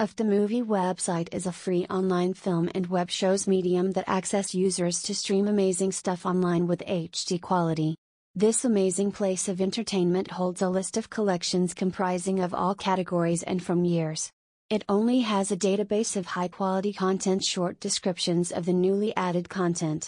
of the movie website is a free online film and web shows medium that access users to stream amazing stuff online with HD quality. This amazing place of entertainment holds a list of collections comprising of all categories and from years. It only has a database of high-quality content, short descriptions of the newly added content.